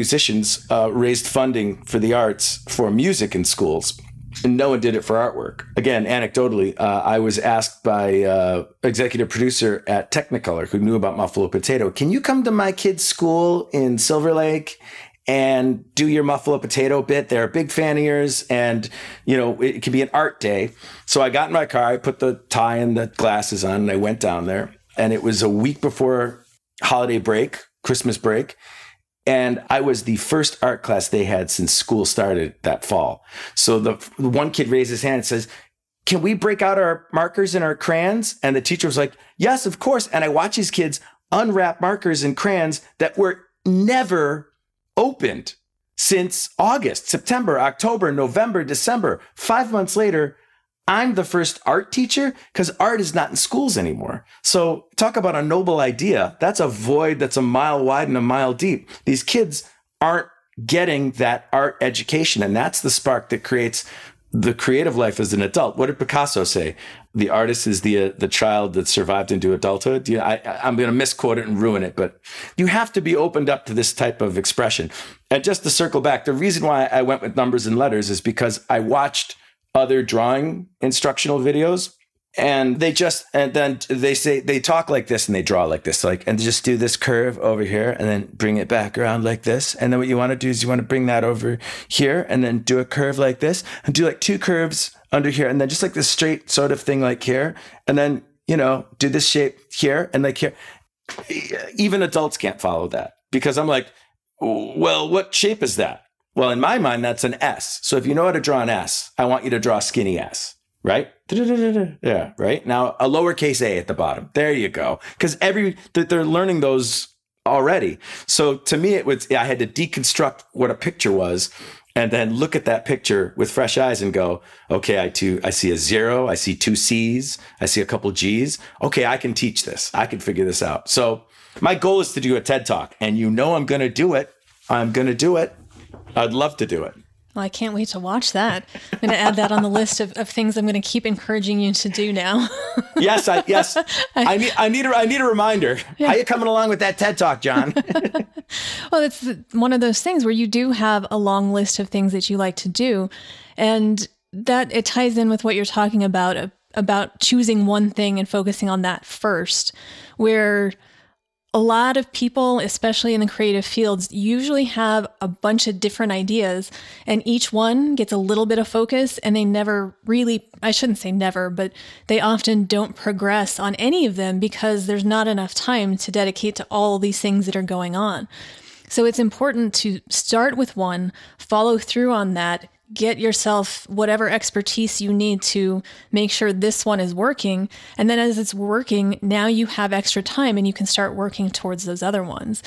musicians raised funding for the arts for music in schools, and no one did it for artwork. Again, anecdotally, I was asked by executive producer at Technicolor who knew about Muffalo Potato, can you come to my kid's school in Silver Lake and do your Muffalo Potato bit? They're a big fan of yours, and, it could be an art day. So I got in my car, I put the tie and the glasses on, and I went down there, and it was a week before Christmas break. And I was the first art class they had since school started that fall. So the one kid raised his hand and says, can we break out our markers and our crayons? And the teacher was like, yes, of course. And I watched these kids unwrap markers and crayons that were never opened since August, September, October, November, December. 5 months later, I'm the first art teacher because art is not in schools anymore. So talk about a noble idea. That's a void that's a mile wide and a mile deep. These kids aren't getting that art education. And that's the spark that creates the creative life as an adult. What did Picasso say? The artist is the child that survived into adulthood. You know, I'm going to misquote it and ruin it, but you have to be opened up to this type of expression. And just to circle back, the reason why I went with numbers and letters is because I watched other drawing instructional videos, and they talk like this and they draw like this, like, and just do this curve over here and then bring it back around like this. And then what you want to do is you want to bring that over here and then do a curve like this and do like two curves under here. And then just like this straight sort of thing like here. And then, you know, do this shape here and like here. Even adults can't follow that because I'm like, well, what shape is that? Well, in my mind, that's an S. So if you know how to draw an S, I want you to draw a skinny S. Right? Yeah, right? Now, a lowercase a at the bottom. There you go. Because they're learning those already. So to me, I had to deconstruct what a picture was and then look at that picture with fresh eyes and go, okay, I see a zero. I see two C's. I see a couple G's. Okay, I can teach this. I can figure this out. So my goal is to do a TED Talk. And you know I'm going to do it. I'm going to do it. I'd love to do it. Well, I can't wait to watch that. I'm going to add that on the list of things I'm going to keep encouraging you to do now. Yes. I need a reminder. Yeah. How are you coming along with that TED Talk, John? Well, it's one of those things where you do have a long list of things that you like to do. And that it ties in with what you're talking about choosing one thing and focusing on that first, where a lot of people, especially in the creative fields, usually have a bunch of different ideas, and each one gets a little bit of focus, and they never really, I shouldn't say never, but they often don't progress on any of them because there's not enough time to dedicate to all these things that are going on. So it's important to start with one, follow through on that, get yourself whatever expertise you need to make sure this one is working. And then as it's working, now you have extra time and you can start working towards those other ones.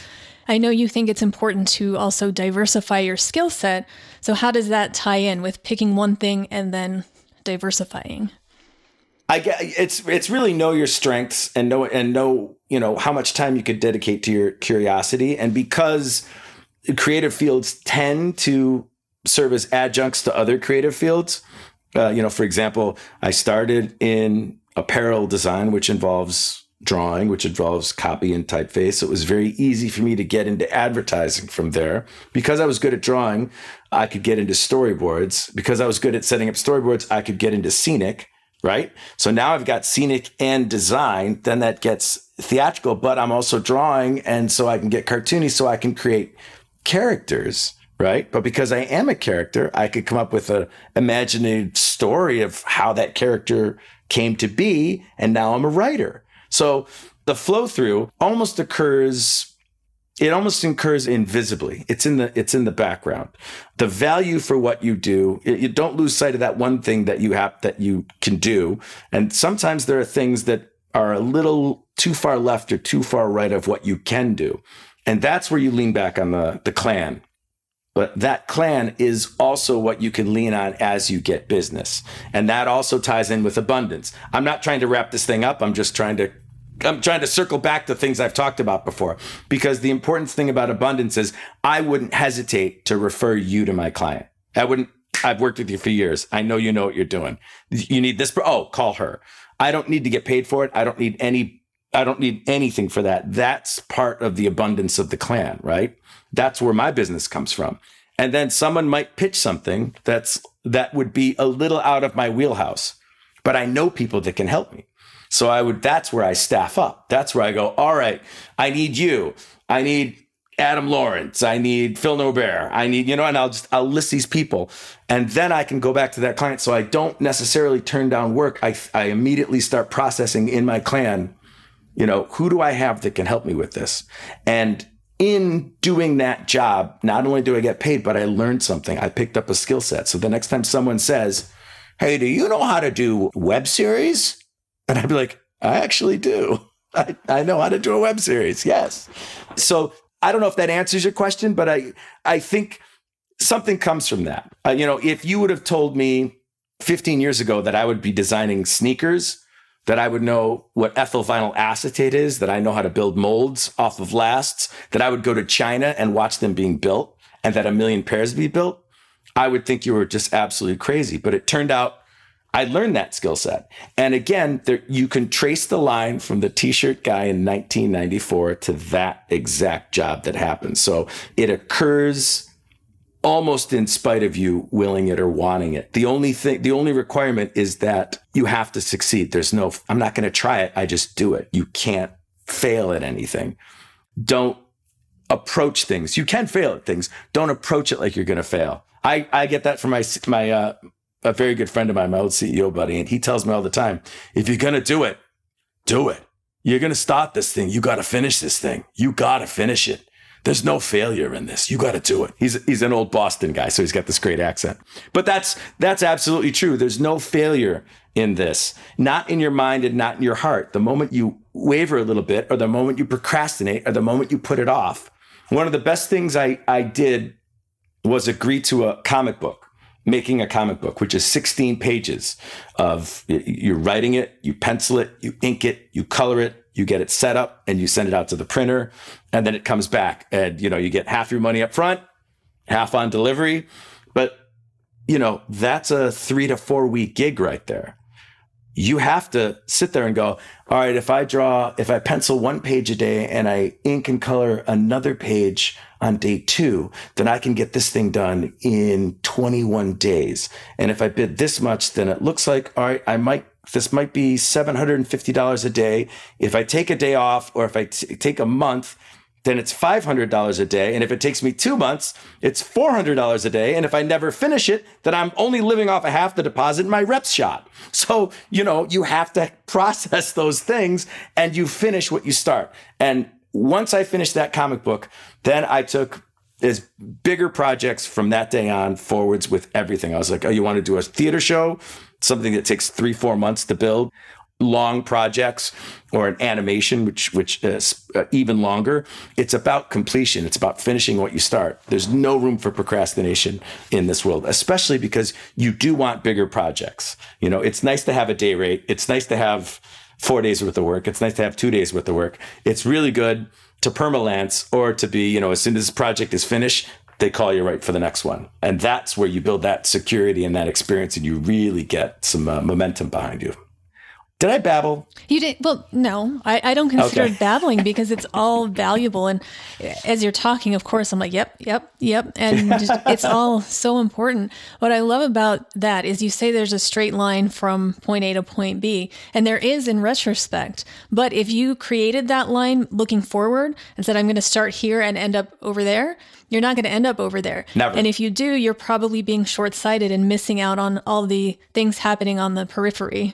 I know you think it's important to also diversify your skill set. So how does that tie in with picking one thing and then diversifying? It's really know your strengths and know, you know, how much time you could dedicate to your curiosity. And because creative fields tend to serve as adjuncts to other creative fields. You know, for example, I started in apparel design, which involves drawing, which involves copy and typeface. So it was very easy for me to get into advertising from there. Because I was good at drawing, I could get into storyboards. Because I was good at setting up storyboards, I could get into scenic, right? So now I've got scenic and design. Then that gets theatrical, but I'm also drawing. And so I can get cartoony, so I can create characters. Right. But because I am a character, I could come up with an imaginative story of how that character came to be. And now I'm a writer. So the flow through almost occurs invisibly. It's in the background. The value for what you do, you don't lose sight of that one thing that you have that you can do. And sometimes there are things that are a little too far left or too far right of what you can do. And that's where you lean back on the clan. But that clan is also what you can lean on as you get business. And that also ties in with abundance. I'm not trying to wrap this thing up. I'm trying to circle back to things I've talked about before, because the important thing about abundance is I wouldn't hesitate to refer you to my client. I've worked with you for years. I know you know what you're doing. You need this. Oh, call her. I don't need to get paid for it. I don't need anything for that. That's part of the abundance of the clan, right? That's where my business comes from. And then someone might pitch something that would be a little out of my wheelhouse, but I know people that can help me. So that's where I staff up. That's where I go, all right, I need you. I need Adam Lawrence. I need Phil Norbert. I need, you know, and I'll list these people. And then I can go back to that client. So I don't necessarily turn down work. I immediately start processing in my clan, you know, who do I have that can help me with this? And in doing that job, not only do I get paid, but I learned something. I picked up a skill set. So the next time someone says, hey, do you know how to do web series? And I'd be like, I actually do. I know how to do a web series. Yes. So I don't know if that answers your question, but I think something comes from that. You know, if you would have told me 15 years ago that I would be designing sneakers, that I would know what ethyl vinyl acetate is, that I know how to build molds off of lasts, that I would go to China and watch them being built, and that 1 million pairs be built, I would think you were just absolutely crazy. But it turned out I learned that skill set. And again, there, you can trace the line from the t-shirt guy in 1994 to that exact job that happened. So it occurs almost in spite of you willing it or wanting it. The only requirement is that you have to succeed. There's no, I'm not going to try it. I just do it. You can't fail at anything. Don't approach things. You can fail at things. Don't approach it like you're going to fail. I get that from my a very good friend of mine, my old CEO buddy, and he tells me all the time, if you're going to do it, do it. You're going to start this thing. You got to finish this thing. You got to finish it. There's no failure in this. You got to do it. He's an old Boston guy, so he's got this great accent. But that's absolutely true. There's no failure in this, not in your mind and not in your heart. The moment you waver a little bit, or the moment you procrastinate, or the moment you put it off. One of the best things I did was agree to a comic book. Making a comic book, which is 16 pages of you're writing it, you pencil it, you ink it, you color it, you get it set up, and you send it out to the printer, and then it comes back, and you get half your money up front, half on delivery, but that's a 3 to 4 week gig right there. You have to sit there and go, all right, if I pencil one page a day and I ink and color another page on day 2, then I can get this thing done in 21 days. And if I bid this much, then it looks like, all right, this might be $750 a day. If I take a day off, or if I take a month, then it's $500 a day. And if it takes me 2 months, it's $400 a day. And if I never finish it, then I'm only living off of half the deposit in my rep shop. So, you have to process those things, and you finish what you start. And once I finished that comic book, then I took as bigger projects from that day on forwards with everything. I was like, oh, you want to do a theater show? Something that takes 3-4 months to build. Long projects, or an animation, which is even longer. It's about completion. It's about finishing what you start. There's no room for procrastination in this world, especially because you do want bigger projects. It's nice to have a day rate. It's nice to have 4 days worth of work. It's nice to have 2 days worth of work. It's really good to permalance, or to be, as soon as this project is finished, they call you right for the next one. And that's where you build that security and that experience, and you really get some momentum behind you. Did I babble? You did. Well, no, I don't consider it babbling, because it's all valuable. And as you're talking, of course, I'm like, yep. And it's all so important. What I love about that is you say there's a straight line from point A to point B, and there is in retrospect. But if you created that line looking forward and said, I'm going to start here and end up over there, you're not going to end up over there. Never. And if you do, you're probably being short-sighted and missing out on all the things happening on the periphery,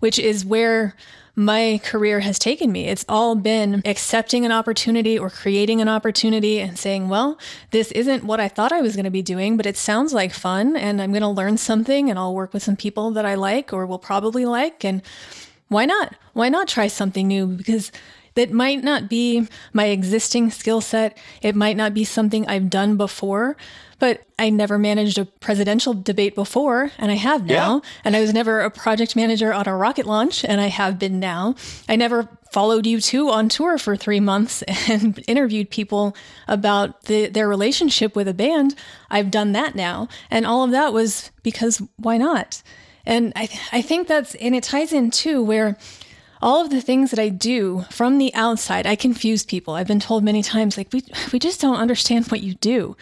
which is where my career has taken me. It's all been accepting an opportunity or creating an opportunity and saying, well, this isn't what I thought I was going to be doing, but it sounds like fun, and I'm going to learn something, and I'll work with some people that I like or will probably like. And why not? Why not try something new? Because that might not be my existing skill set. It might not be something I've done before, but I never managed a presidential debate before, and I have now. Yeah. And I was never a project manager on a rocket launch, and I have been now. I never followed U2 on tour for 3 months and interviewed people about their relationship with a band. I've done that now. And all of that was because why not? And I think that's, and it ties in too, where all of the things that I do from the outside, I confuse people. I've been told many times, like, we just don't understand what you do.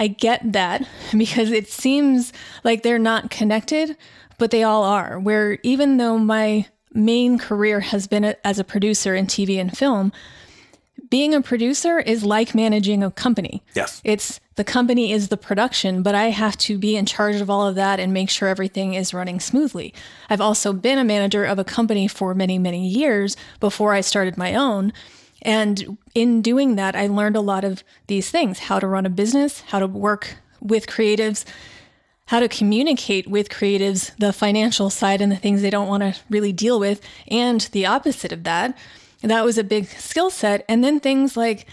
I get that, because it seems like they're not connected, but they all are. Where even though my main career has been as a producer in TV and film, being a producer is like managing a company. Yes. It's the company is the production, but I have to be in charge of all of that and make sure everything is running smoothly. I've also been a manager of a company for many, many years before I started my own. And in doing that, I learned a lot of these things: how to run a business, how to work with creatives, how to communicate with creatives, the financial side and the things they don't want to really deal with, and the opposite of that. That was a big skill set. And then things like,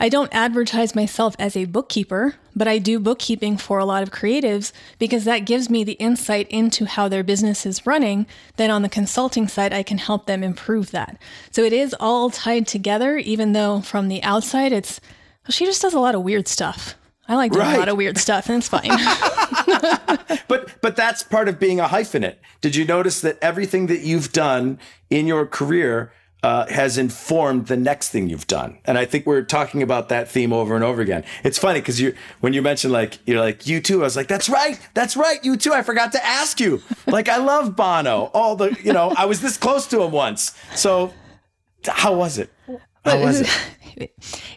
I don't advertise myself as a bookkeeper, but I do bookkeeping for a lot of creatives because that gives me the insight into how their business is running. Then on the consulting side, I can help them improve that. So it is all tied together, even though from the outside, it's, well, she just does a lot of weird stuff. I like doing a lot of weird stuff, and it's fine. But that's part of being a hyphenate. Did you notice that everything that you've done in your career has informed the next thing you've done? And I think we're talking about that theme over and over again. It's funny because when you mentioned, like, you're like U2, I was like, that's right, U2. I forgot to ask you. Like, I love Bono. I was this close to him once. So how was it?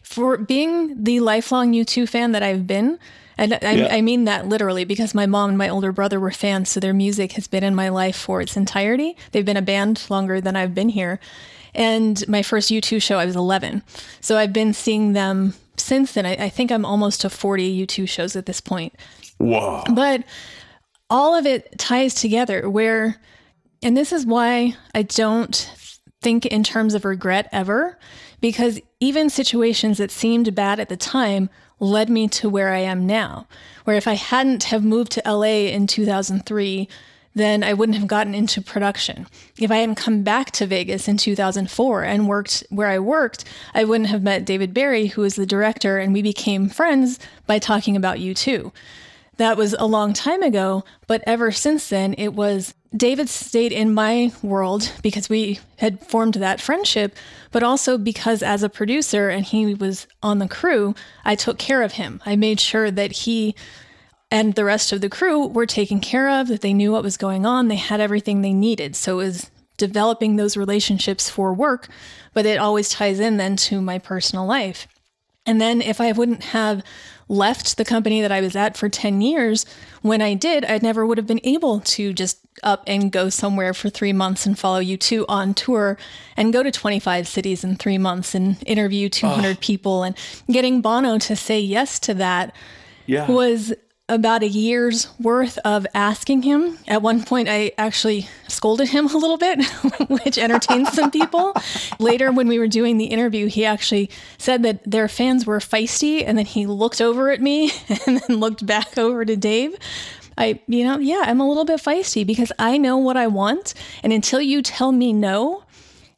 For being the lifelong U2 fan that I've been, and I mean that literally, because my mom and my older brother were fans, so their music has been in my life for its entirety. They've been a band longer than I've been here. And my first U2 show, I was 11. So I've been seeing them since then. I think I'm almost to 40 U2 shows at this point. Wow. But all of it ties together where, and this is why I don't think in terms of regret ever, because even situations that seemed bad at the time led me to where I am now, where if I hadn't have moved to LA in 2003, then I wouldn't have gotten into production. If I hadn't come back to Vegas in 2004 and worked where I worked, I wouldn't have met David Berry, who is the director, and we became friends by talking about U2. That was a long time ago, but ever since then, it was David stayed in my world because we had formed that friendship, but also because as a producer and he was on the crew, I took care of him. I made sure that he and the rest of the crew were taken care of, that they knew what was going on, they had everything they needed. So it was developing those relationships for work, but it always ties in then to my personal life. And then if I wouldn't have left the company that I was at for 10 years, when I did, I never would have been able to just up and go somewhere for 3 months and follow U2 on tour and go to 25 cities in 3 months and interview 200 people. And getting Bono to say yes to that was about a year's worth of asking him. At one point, I actually scolded him a little bit, which entertained some people. Later, when we were doing the interview, he actually said that their fans were feisty, and then he looked over at me and then looked back over to Dave. I'm a little bit feisty because I know what I want. And until you tell me no,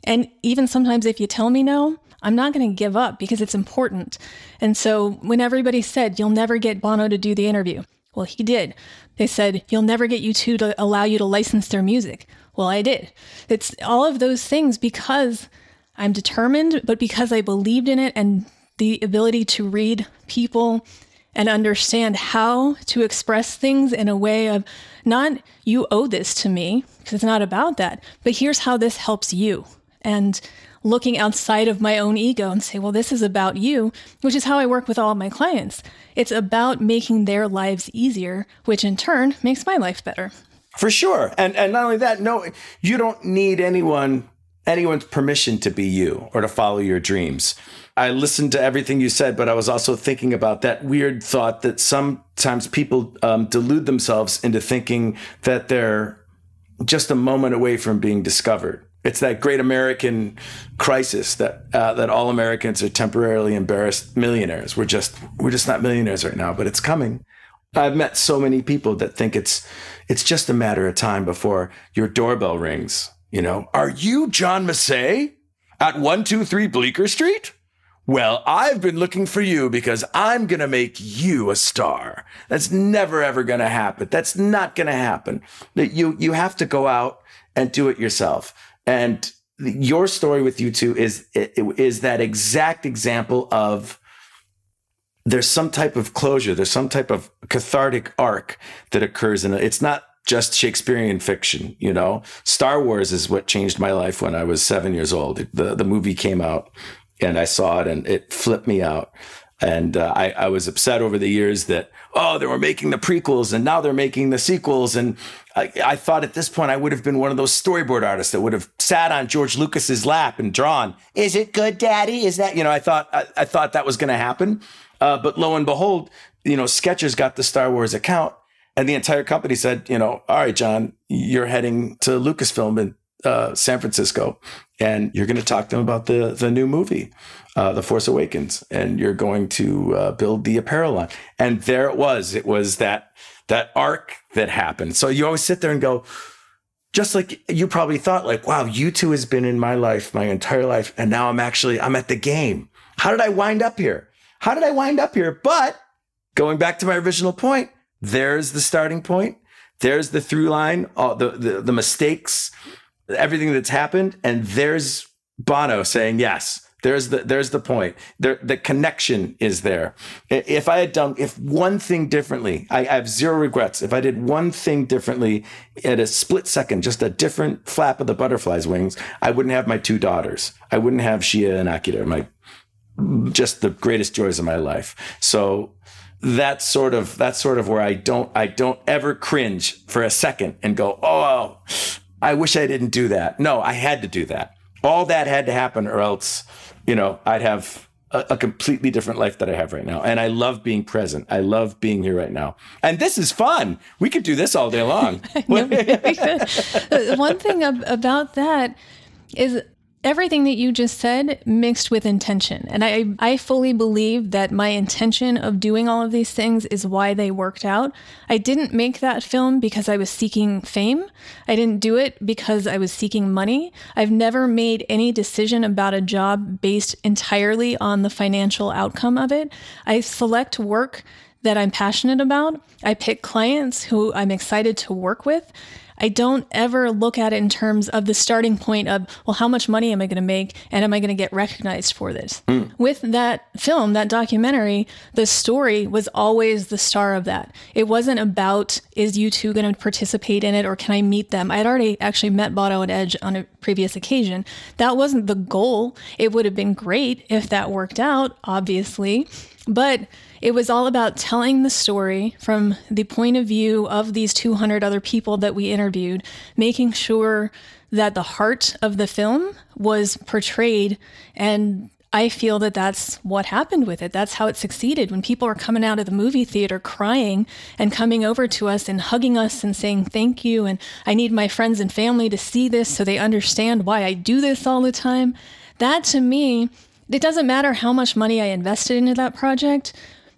and even sometimes if you tell me no, I'm not going to give up because it's important. And so when everybody said, you'll never get Bono to do the interview. Well, he did. They said, you'll never get U2 to allow you to license their music. Well, I did. It's all of those things because I'm determined, but because I believed in it and the ability to read people and understand how to express things in a way of not, you owe this to me, because it's not about that, but here's how this helps you. And looking outside of my own ego and say, well, this is about you, which is how I work with all of my clients. It's about making their lives easier, which in turn makes my life better. For sure. And not only that, no, you don't need anyone's permission to be you or to follow your dreams. I listened to everything you said, but I was also thinking about that weird thought that sometimes people delude themselves into thinking that they're just a moment away from being discovered. It's that great American crisis that all Americans are temporarily embarrassed millionaires. We're just not millionaires right now, but it's coming. I've met so many people that think it's just a matter of time before your doorbell rings. You know, are you John Massey at 123 Bleecker Street? Well, I've been looking for you because I'm going to make you a star. That's never, ever going to happen. That's not going to happen. You have to go out and do it yourself. And your story with U2 is that exact example of there's some type of closure. There's some type of cathartic arc that occurs in it. It's not just Shakespearean fiction, you know. Star Wars is what changed my life when I was 7 years old. The movie came out and I saw it and it flipped me out. And I was upset over the years that, they were making the prequels and now they're making the sequels. And I thought at this point I would have been one of those storyboard artists that would have sat on George Lucas's lap and drawn, is it good, Daddy? Is that, I thought that was going to happen. But lo and behold, Skechers got the Star Wars account And the entire company said, you know, all right, John, you're heading to Lucasfilm in San Francisco, and you're going to talk to them about the new movie, The Force Awakens, and you're going to build the apparel line. And there it was. It was that arc that happened. So you always sit there and go, just like you probably thought, like, wow, U2 has been in my life, my entire life. And now I'm at the game. How did I wind up here? But going back to my original point, there's the starting point. There's the through line, all the mistakes, everything that's happened. And there's Bono saying, yes, there's the point. The connection is there. If I had done, if one thing differently, I have zero regrets. If I did one thing differently at a split second, just a different flap of the butterfly's wings, I wouldn't have my two daughters. I wouldn't have Shia and Akira, just the greatest joys of my life. So that's sort of where I don't ever cringe for a second and go, oh, I wish I didn't do that. No, I had to do that. All that had to happen, or else, you know, I'd have a completely different life that I have right now. And I love being present. I love being here right now. And this is fun. We could do this all day long. One thing about that is everything that you just said mixed with intention. And I fully believe that my intention of doing all of these things is why they worked out. I didn't make that film because I was seeking fame. I didn't do it because I was seeking money. I've never made any decision about a job based entirely on the financial outcome of it. I select work that I'm passionate about. I pick clients who I'm excited to work with. I don't ever look at it in terms of the starting point of, well, how much money am I going to make? And am I going to get recognized for this? Mm. With that film, that documentary, the story was always the star of that. It wasn't about, is U2 going to participate in it or can I meet them? I had already actually met Bono and Edge on a previous occasion. That wasn't the goal. It would have been great if that worked out, obviously. But it was all about telling the story from the point of view of these 200 other people that we interviewed, making sure that the heart of the film was portrayed. And I feel that that's what happened with it. That's how it succeeded. When people are coming out of the movie theater crying and coming over to us and hugging us and saying, thank you. And I need my friends and family to see this so they understand why I do this all the time. That to me, it doesn't matter how much money I invested into that project.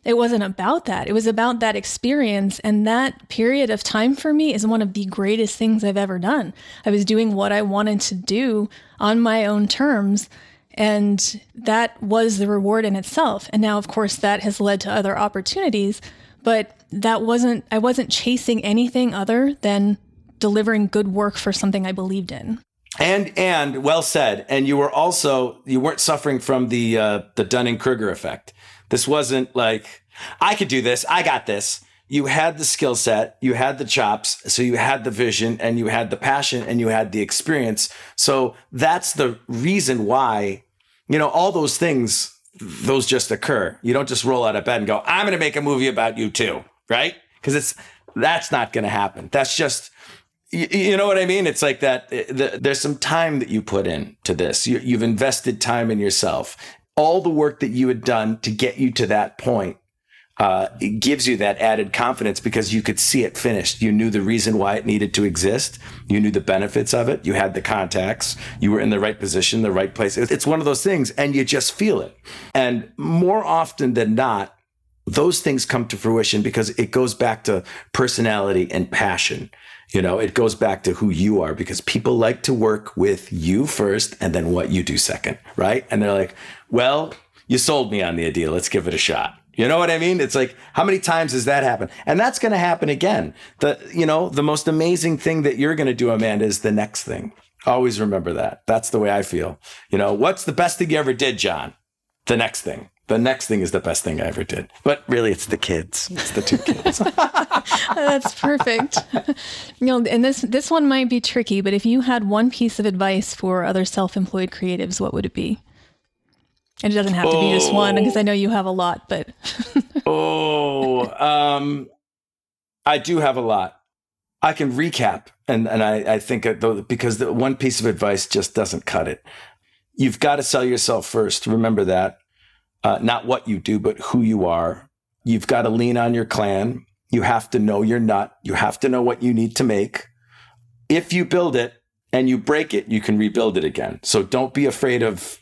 It wasn't about that. It was about that experience. And that period of time for me is one of the greatest things I've ever done. I was doing what I wanted to do on my own terms. And that was the reward in itself. And now, of course, that has led to other opportunities. But I wasn't chasing anything other than delivering good work for something I believed in. And well said. And you weren't suffering from the Dunning-Kruger effect. This wasn't like, I could do this. I got this. You had the skill set, you had the chops. So you had the vision and you had the passion and you had the experience. So that's the reason why, you know, all those things, those just occur. You don't just roll out of bed and go, I'm going to make a movie about you too. Right. Cause that's not going to happen. That's just, you know what I mean? It's like that. There's some time that you put in to this. You've invested time in yourself. All the work that you had done to get you to that point, it gives you that added confidence because you could see it finished. You knew the reason why it needed to exist. You knew the benefits of it. You had the contacts. You were in the right position, the right place. It's one of those things, and you just feel it. And more often than not, those things come to fruition because it goes back to personality and passion. You know, it goes back to who you are because people like to work with you first and then what you do second, right? And they're like, well, you sold me on the idea. Let's give it a shot. You know what I mean? It's like, how many times has that happened? And that's going to happen again. The most amazing thing that you're going to do, Amanda, is the next thing. Always remember that. That's the way I feel. You know, what's the best thing you ever did, John? The next thing. The next thing is the best thing I ever did. But really, it's the kids. It's the two kids. That's perfect. You know, and this one might be tricky, but if you had one piece of advice for other self-employed creatives, what would it be? And it doesn't have to be just one, because I know you have a lot, but... I do have a lot. I can recap, and I think, because the one piece of advice just doesn't cut it. You've got to sell yourself first. Remember that. Not what you do, but who you are. You've got to lean on your clan. You have to know your nut. You have to know what you need to make. If you build it and you break it, you can rebuild it again. So don't be afraid of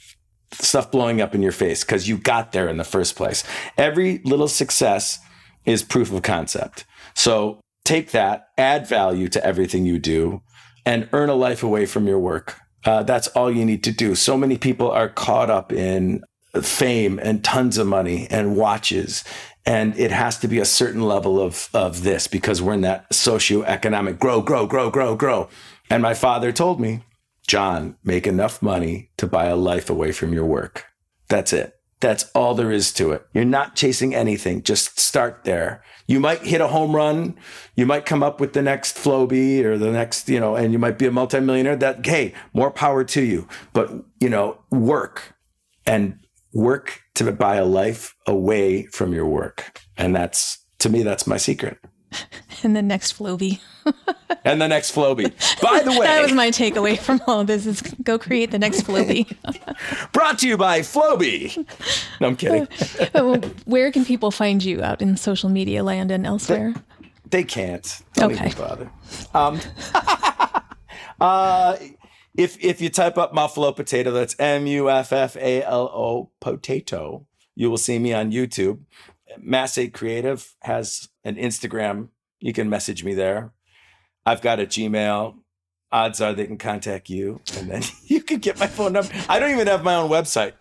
stuff blowing up in your face because you got there in the first place. Every little success is proof of concept. So take that, add value to everything you do, and earn a life away from your work. That's all you need to do. So many people are caught up in fame and tons of money and watches. And it has to be a certain level of this because we're in that socioeconomic grow. And my father told me, John, make enough money to buy a life away from your work. That's it. That's all there is to it. You're not chasing anything. Just start there. You might hit a home run. You might come up with the next Floby or the next, and you might be a multimillionaire. Hey, more power to you. But, work to buy a life away from your work. And that's my secret. And the next Floby. By the way. That was my takeaway from all of this is go create the next Floby. Brought to you by Floby. No, I'm kidding. Where can people find you out in social media land and elsewhere? They can't. Don't even bother. If you type up Muffalo Potato, that's Muffalo Potato, you will see me on YouTube. MassAid Creative has an Instagram. You can message me there. I've got a Gmail. Odds are they can contact you, and then you can get my phone number. I don't even have my own website.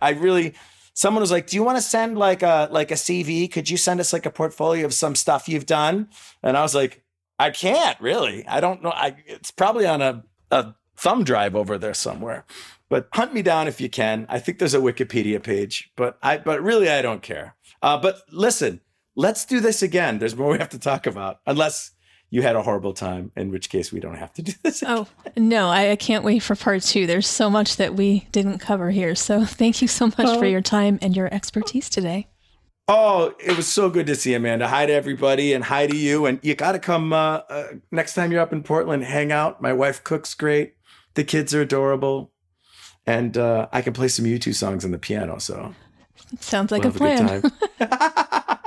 Someone was like, do you want to send like a CV? Could you send us like a portfolio of some stuff you've done? And I was like, I can't really. I don't know. It's probably on a thumb drive over there somewhere, but hunt me down if you can. I think there's a Wikipedia page, but really I don't care. But listen, let's do this again. There's more we have to talk about, unless you had a horrible time, in which case we don't have to do this again. Oh, no, I can't wait for part two. There's so much that we didn't cover here. So thank you so much for your time and your expertise today. Oh, it was so good to see you, Amanda. Hi to everybody and hi to you. And you got to come next time you're up in Portland, hang out. My wife cooks great. The kids are adorable, and I can play some U2 songs on the piano, so sounds like a plan.